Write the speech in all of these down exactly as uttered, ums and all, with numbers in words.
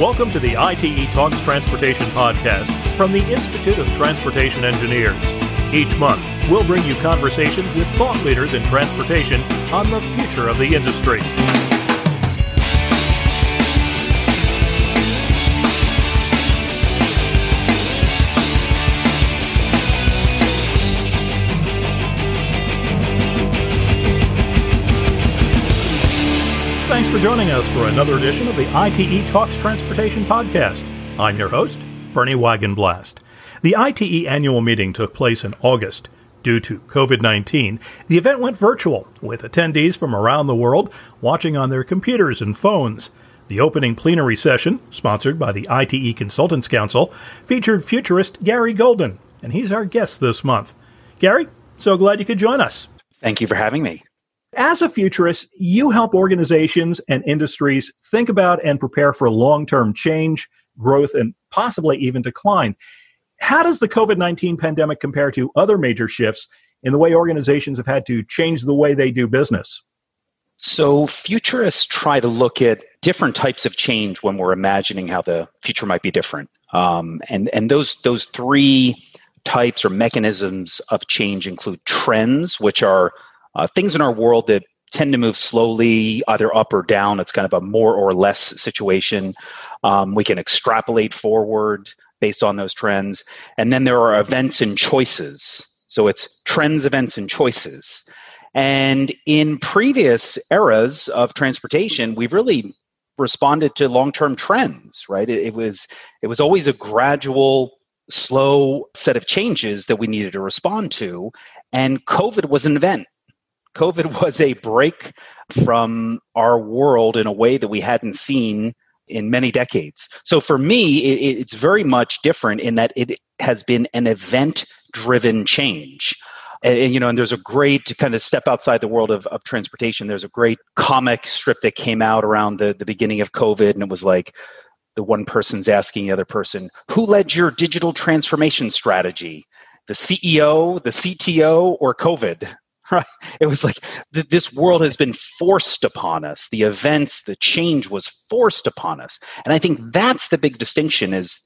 Welcome to the I T E Talks Transportation Podcast from the Institute of Transportation Engineers. Each month, we'll bring you conversations with thought leaders in transportation on the future of the industry. Thanks for joining us for another edition of the I T E Talks Transportation Podcast. I'm your host, Bernie Wagenblast. The I T E annual meeting took place in August. Due to COVID nineteen, the event went virtual, with attendees from around the world watching on their computers and phones. The opening plenary session, sponsored by the I T E Consultants Council, featured futurist Gary Golden, and he's our guest this month. Gary, so glad you could join us. Thank you for having me. As a futurist, you help organizations and industries think about and prepare for long-term change, growth, and possibly even decline. How does the COVID nineteen pandemic compare to other major shifts in the way organizations have had to change the way they do business? So futurists try to look at different types of change when we're imagining how the future might be different. Um, and, and those those three types or mechanisms of change include trends, which are Uh, things in our world that tend to move slowly, either up or down. It's kind of a more or less situation. Um, we can extrapolate forward based on those trends. And then there are events and choices. So it's trends, events, and choices. And in previous eras of transportation, we've really responded to long-term trends, right? It, it was it was always a gradual, slow set of changes that we needed to respond to. And COVID was an event. COVID was a break from our world in a way that we hadn't seen in many decades. So for me, it, it's very much different in that it has been an event-driven change. And, and you know, and there's a great, to kind of step outside the world of, of transportation, there's a great comic strip that came out around the, the beginning of COVID, and it was like, the one person's asking the other person, who led your digital transformation strategy? The C E O, the C T O, or COVID? Right. It was like th- this world has been forced upon us. The events, the change was forced upon us. And I think that's the big distinction, is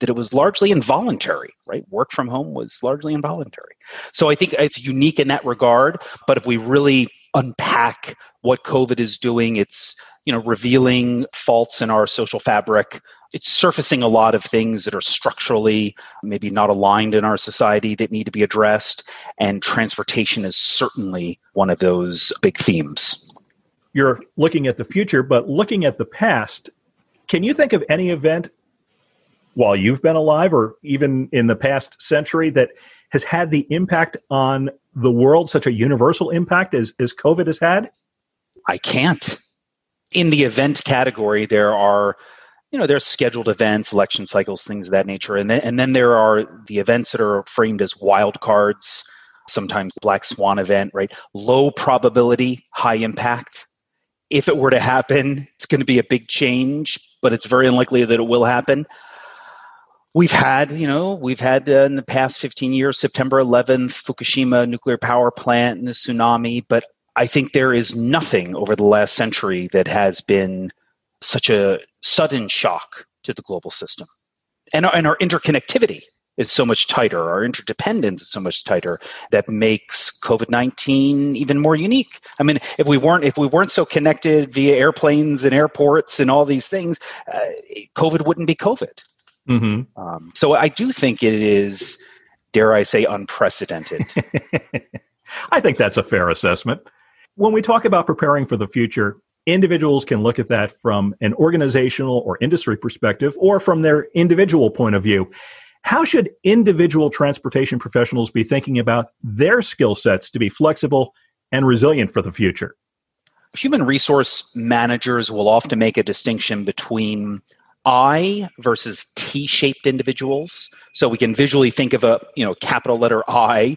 that it was largely involuntary, right? Work from home was largely involuntary. So I think it's unique in that regard. But if we really unpack what COVID is doing, it's, you know, revealing faults in our social fabric. It's surfacing a lot of things that are structurally maybe not aligned in our society that need to be addressed. And transportation is certainly one of those big themes. You're looking at the future, but looking at the past, can you think of any event while you've been alive or even in the past century that has had the impact on the world, such a universal impact as, as COVID has had? I can't. In the event category, there are You know, there's scheduled events, election cycles, things of that nature. And then, and then there are the events that are framed as wild cards, sometimes black swan event, right? Low probability, high impact. If it were to happen, it's going to be a big change, but it's very unlikely that it will happen. We've had, you know, we've had uh, in the past fifteen years, September eleventh, Fukushima nuclear power plant and the tsunami. But I think there is nothing over the last century that has been such a sudden shock to the global system. And our, and our interconnectivity is so much tighter, our interdependence is so much tighter, that makes COVID nineteen even more unique. I mean, if we weren't if we weren't so connected via airplanes and airports and all these things, uh, COVID wouldn't be COVID. Mm-hmm. Um, so I do think it is, dare I say, unprecedented. I think that's a fair assessment. When we talk about preparing for the future, individuals can look at that from an organizational or industry perspective or from their individual point of view. How should individual transportation professionals be thinking about their skill sets to be flexible and resilient for the future? Human resource managers will often make a distinction between I versus T-shaped individuals. So we can visually think of a, you know, capital letter I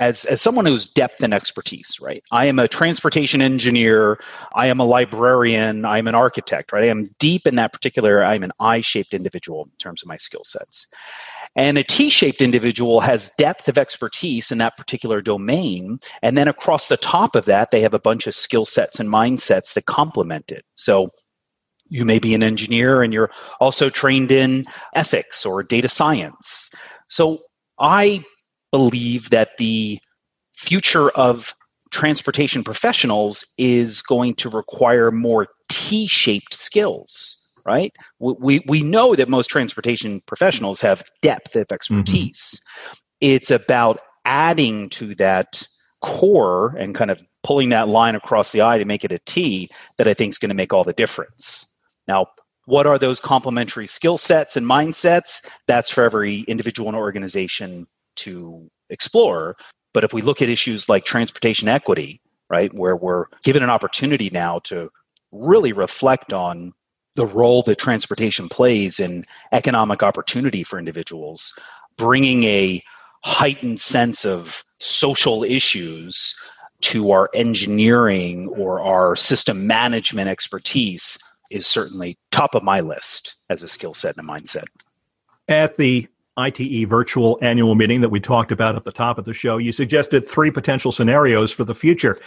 As as someone who's depth and expertise, right? I am a transportation engineer. I am a librarian. I am an architect, right? I am deep in that particular. I am an I-shaped individual in terms of my skill sets. And a T-shaped individual has depth of expertise in that particular domain. And then across the top of that, they have a bunch of skill sets and mindsets that complement it. So you may be an engineer and you're also trained in ethics or data science. So I believe that the future of transportation professionals is going to require more T-shaped skills, right? We, we know that most transportation professionals have depth of expertise. Mm-hmm. It's about adding to that core and kind of pulling that line across the eye to make it a T that I think is going to make all the difference. Now, what are those complementary skill sets and mindsets? That's for every individual and organization to explore. But if we look at issues like transportation equity, right, where we're given an opportunity now to really reflect on the role that transportation plays in economic opportunity for individuals, bringing a heightened sense of social issues to our engineering or our system management expertise is certainly top of my list as a skill set and a mindset. At the I T E virtual annual meeting that we talked about at the top of the show, you suggested three potential scenarios for the future.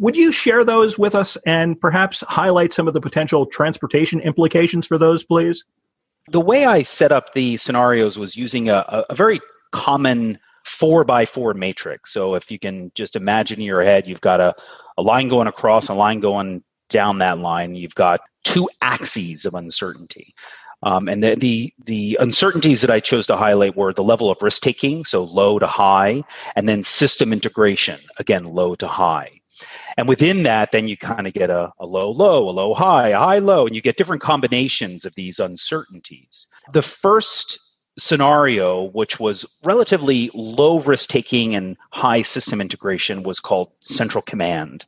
Would you share those with us and perhaps highlight some of the potential transportation implications for those, please? The way I set up the scenarios was using a, a very common four by four matrix. So if you can just imagine in your head, you've got a, a line going across, a line going down that line. You've got two axes of uncertainty. Um, and the, the the uncertainties that I chose to highlight were the level of risk-taking, so low to high, and then system integration, again, low to high. And within that, then you kind of get a, a low-low, a low-high, a high-low, and you get different combinations of these uncertainties. The first scenario, which was relatively low risk-taking and high system integration, was called central command.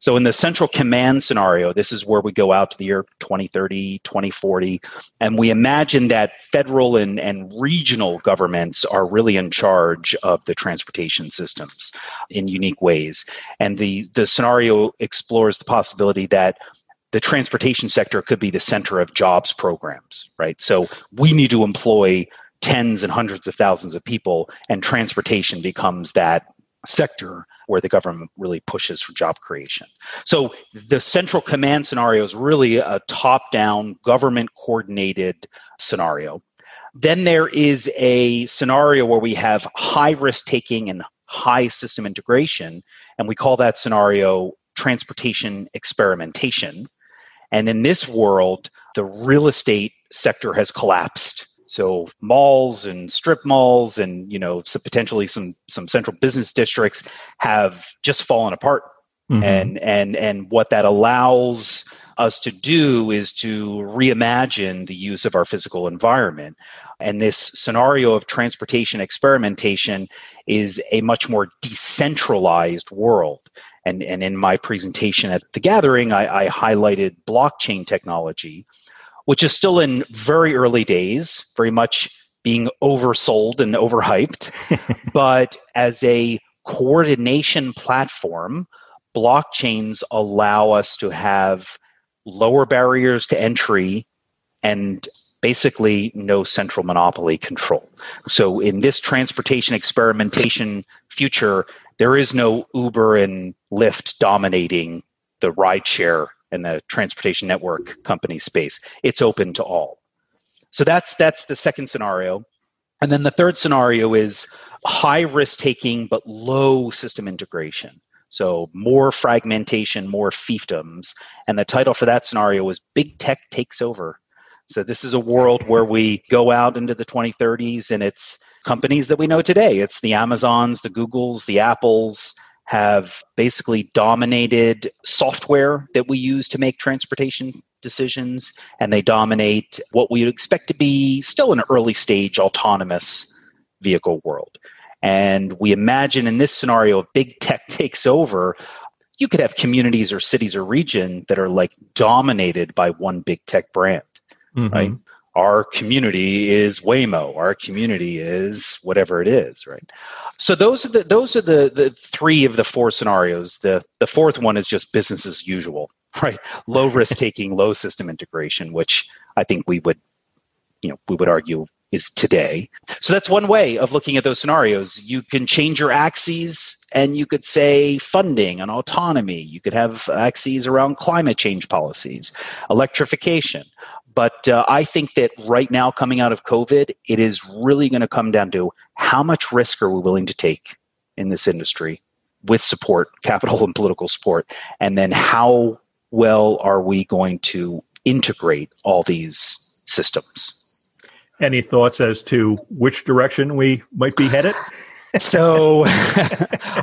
So in the central command scenario, this is where we go out to the year twenty thirty, twenty forty, and we imagine that federal and, and regional governments are really in charge of the transportation systems in unique ways. And the, the scenario explores the possibility that the transportation sector could be the center of jobs programs, right? So we need to employ tens and hundreds of thousands of people, and transportation becomes that sector where the government really pushes for job creation. So the central command scenario is really a top-down, government-coordinated scenario. Then there is a scenario where we have high risk-taking and high system integration, and we call that scenario transportation experimentation. And in this world, the real estate sector has collapsed. So malls and strip malls and, you know, so potentially some some central business districts have just fallen apart. Mm-hmm. And and and what that allows us to do is to reimagine the use of our physical environment. And this scenario of transportation experimentation is a much more decentralized world. And, and in my presentation at the gathering, I, I highlighted blockchain technology, which is still in very early days, very much being oversold and overhyped. But as a coordination platform, blockchains allow us to have lower barriers to entry and basically no central monopoly control. So in this transportation experimentation future, there is no Uber and Lyft dominating the rideshare and the transportation network company space. It's open to all. So that's that's the second scenario. And then the third scenario is high risk-taking but low system integration. So more fragmentation, more fiefdoms. And the title for that scenario was Big Tech Takes Over. So this is a world where we go out into the twenty thirties and it's companies that we know today. It's the Amazons, the Googles, the Apples, have basically dominated software that we use to make transportation decisions, and they dominate what we would expect to be still an early stage autonomous vehicle world. And we imagine in this scenario, big tech takes over, you could have communities or cities or region that are like dominated by one big tech brand, mm-hmm. right? Our community is Waymo. Our community is whatever it is, right? So those are the those are the, the three of the four scenarios. The the fourth one is just business as usual, right? Low risk taking, low system integration, which I think we would, you know, we would argue is today. So that's one way of looking at those scenarios. You can change your axes and you could say funding and autonomy. You could have axes around climate change policies, electrification. But uh, I think that right now, coming out of COVID, it is really going to come down to how much risk are we willing to take in this industry with support, capital and political support, and then how well are we going to integrate all these systems? Any thoughts as to which direction we might be headed? So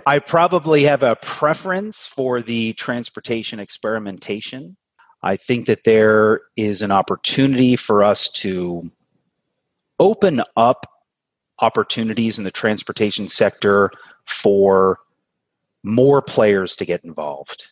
I probably have a preference for the transportation experimentation. I think that there is an opportunity for us to open up opportunities in the transportation sector for more players to get involved.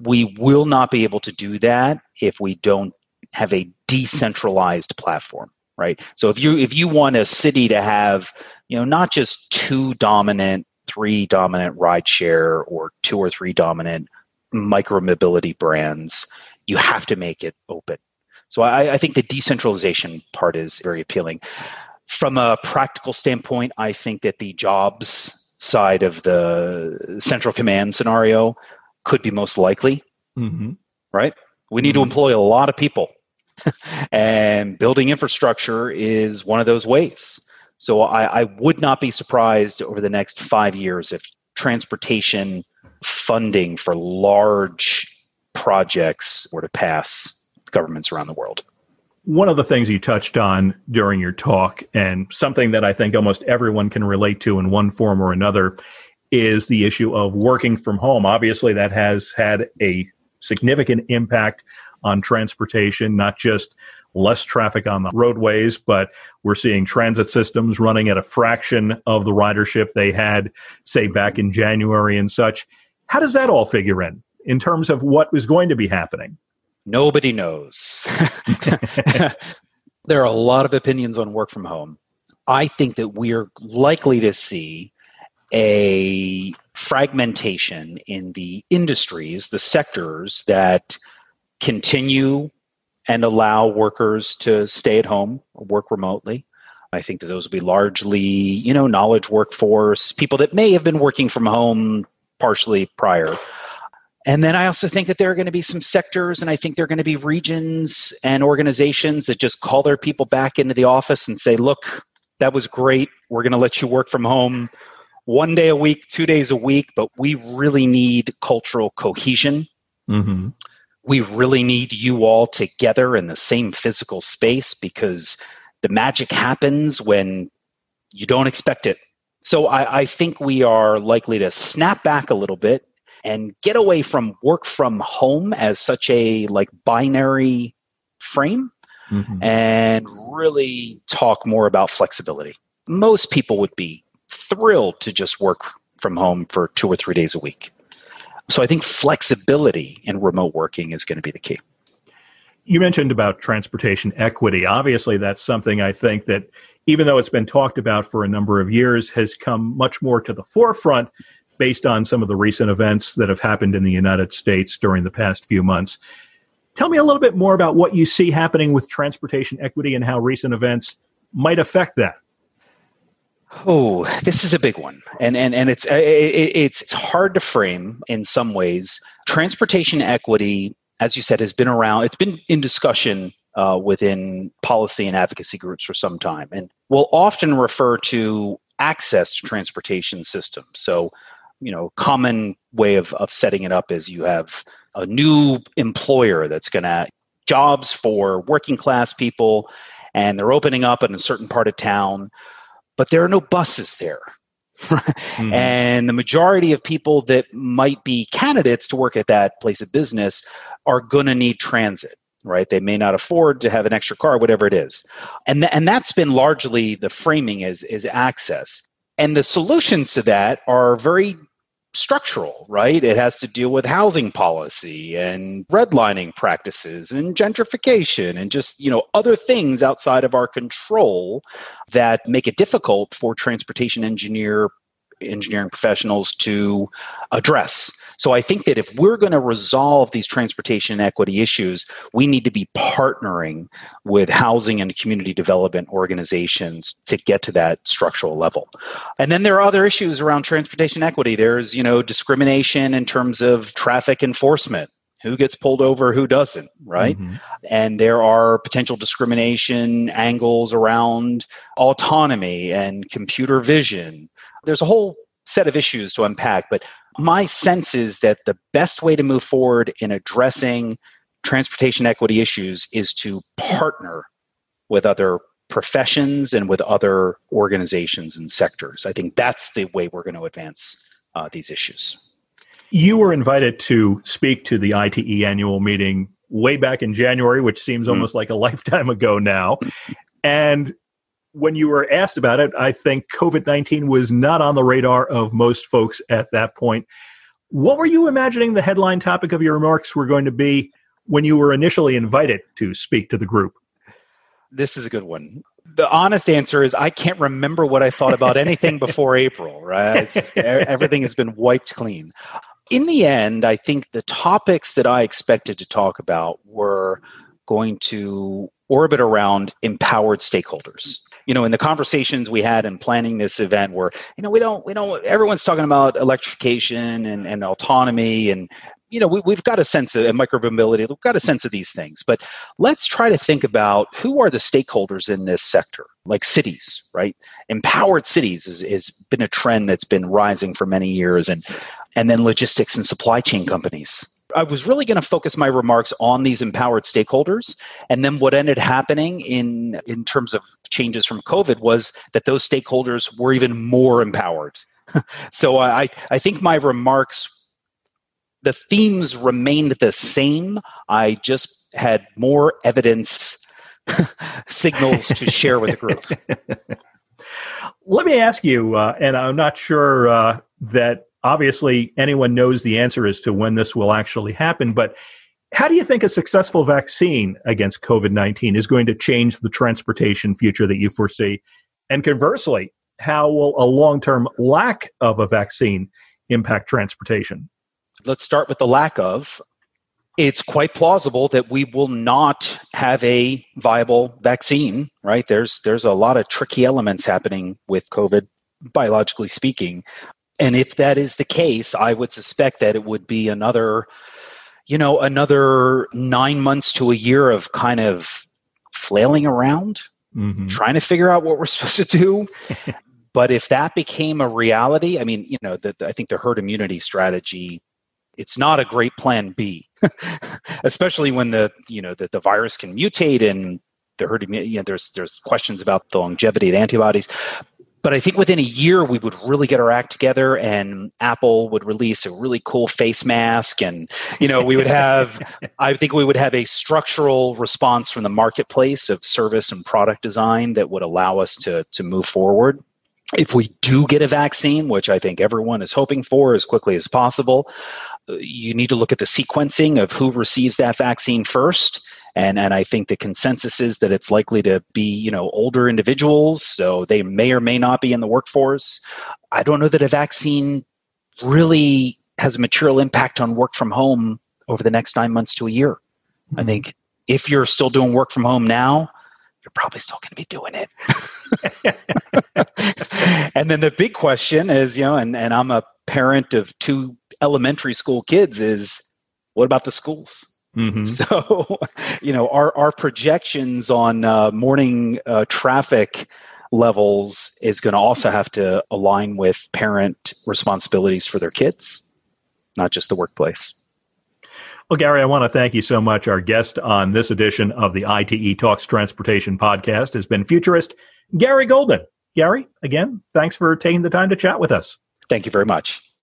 We will not be able to do that if we don't have a decentralized platform, right? So if you if you want a city to have, you know, not just two dominant, three dominant rideshare or two or three dominant micromobility brands, you have to make it open. So I, I think the decentralization part is very appealing. From a practical standpoint, I think that the jobs side of the central command scenario could be most likely, mm-hmm. right? We need mm-hmm. to employ a lot of people, and building infrastructure is one of those ways. So I, I would not be surprised over the next five years if transportation funding for large projects were to pass governments around the world. One of the things you touched on during your talk, and something that I think almost everyone can relate to in one form or another, is the issue of working from home. Obviously, that has had a significant impact on transportation, not just less traffic on the roadways, but we're seeing transit systems running at a fraction of the ridership they had, say, back in January and such. How does that all figure in, in terms of what was going to be happening? Nobody knows. There are a lot of opinions on work from home. I think that we are likely to see a fragmentation in the industries, the sectors that continue and allow workers to stay at home, work remotely. I think that those will be largely, you know, knowledge workforce, people that may have been working from home partially prior. And then I also think that there are going to be some sectors, and I think there are going to be regions and organizations that just call their people back into the office and say, look, that was great. We're going to let you work from home one day a week, two days a week, but we really need cultural cohesion. Mm-hmm. We really need you all together in the same physical space, because the magic happens when you don't expect it. So I, I think we are likely to snap back a little bit and get away from work from home as such a like binary frame, mm-hmm. and really talk more about flexibility. Most people would be thrilled to just work from home for two or three days a week. So I think flexibility in remote working is going to be the key. You mentioned about transportation equity. Obviously, that's something I think that, even though it's been talked about for a number of years, has come much more to the forefront based on some of the recent events that have happened in the United States during the past few months. Tell me a little bit more about what you see happening with transportation equity and how recent events might affect that. Oh, this is a big one. And and and it's it's hard to frame in some ways. Transportation equity, as you said, has been around. It's been in discussion uh, within policy and advocacy groups for some time, and will often refer to access to transportation systems. So, you know, common way of, of setting it up is you have a new employer that's going to jobs for working class people, and they're opening up in a certain part of town. But there are no buses there. mm-hmm. And the majority of people that might be candidates to work at that place of business are going to need transit, right? They may not afford to have an extra car, whatever it is. And th- and that's been largely the framing is, is access. And the solutions to that are very structural, right? It has to deal with housing policy and redlining practices and gentrification and just, you know, other things outside of our control that make it difficult for transportation engineer engineering professionals to address. So I think that if we're going to resolve these transportation equity issues, we need to be partnering with housing and community development organizations to get to that structural level. And then there are other issues around transportation equity. There's, you know, discrimination in terms of traffic enforcement. Who gets pulled over, who doesn't, right? Mm-hmm. And there are potential discrimination angles around autonomy and computer vision. There's a whole set of issues to unpack, but my sense is that the best way to move forward in addressing transportation equity issues is to partner with other professions and with other organizations and sectors. I think that's the way we're going to advance uh, these issues. You were invited to speak to the I T E annual meeting way back in January, which seems almost like a lifetime ago now. And when you were asked about it, I think COVID nineteen was not on the radar of most folks at that point. What were you imagining the headline topic of your remarks were going to be when you were initially invited to speak to the group? This is a good one. The honest answer is I can't remember what I thought about anything before April, right? It's, everything has been wiped clean. In the end, I think the topics that I expected to talk about were going to orbit around empowered stakeholders. You know, in the conversations we had in planning this event were, you know, we don't, we don't, everyone's talking about electrification and, and autonomy and, you know, we, we've got a sense of micromobility, we've got a sense of these things, but let's try to think about who are the stakeholders in this sector, like cities, right? Empowered cities is, is been a trend that's been rising for many years, and and then logistics and supply chain companies. I was really going to focus my remarks on these empowered stakeholders, and then what ended happening in in terms of changes from COVID was that those stakeholders were even more empowered. So I I think my remarks, the themes remained the same. I just had more evidence signals to share with the group. Let me ask you, uh, and I'm not sure uh, that obviously anyone knows the answer as to when this will actually happen, but how do you think a successful vaccine against COVID nineteen is going to change the transportation future that you foresee? And conversely, how will a long-term lack of a vaccine impact transportation? Let's start with the lack of. It's quite plausible that we will not have a viable vaccine, right? There's there's a lot of tricky elements happening with COVID, biologically speaking. And if that is the case, I would suspect that it would be another, you know, another nine months to a year of kind of flailing around, mm-hmm. trying to figure out what we're supposed to do. But if that became a reality, I mean, you know, the, I think the herd immunity strategy, it's not a great plan B, especially when the, you know, the, the virus can mutate and the herd immunity, you know, there's, there's questions about the longevity of antibodies. But I think within a year, we would really get our act together and Apple would release a really cool face mask. And, you know, we would have, I think we would have a structural response from the marketplace of service and product design that would allow us to, to move forward. If we do get a vaccine, which I think everyone is hoping for as quickly as possible, you need to look at the sequencing of who receives that vaccine first. And and I think the consensus is that it's likely to be, you know, older individuals, so they may or may not be in the workforce. I don't know that a vaccine really has a material impact on work from home over the next nine months to a year. Mm-hmm. I think if you're still doing work from home now, you're probably still going to be doing it. And then the big question is, you know, and, and I'm a parent of two elementary school kids, is what about the schools? Mm-hmm. So, you know, our, our projections on uh, morning uh, traffic levels is going to also have to align with parent responsibilities for their kids, not just the workplace. Well, Gary, I want to thank you so much. Our guest on this edition of the I T E Talks Transportation Podcast has been futurist Gary Golden. Gary, again, thanks for taking the time to chat with us. Thank you very much.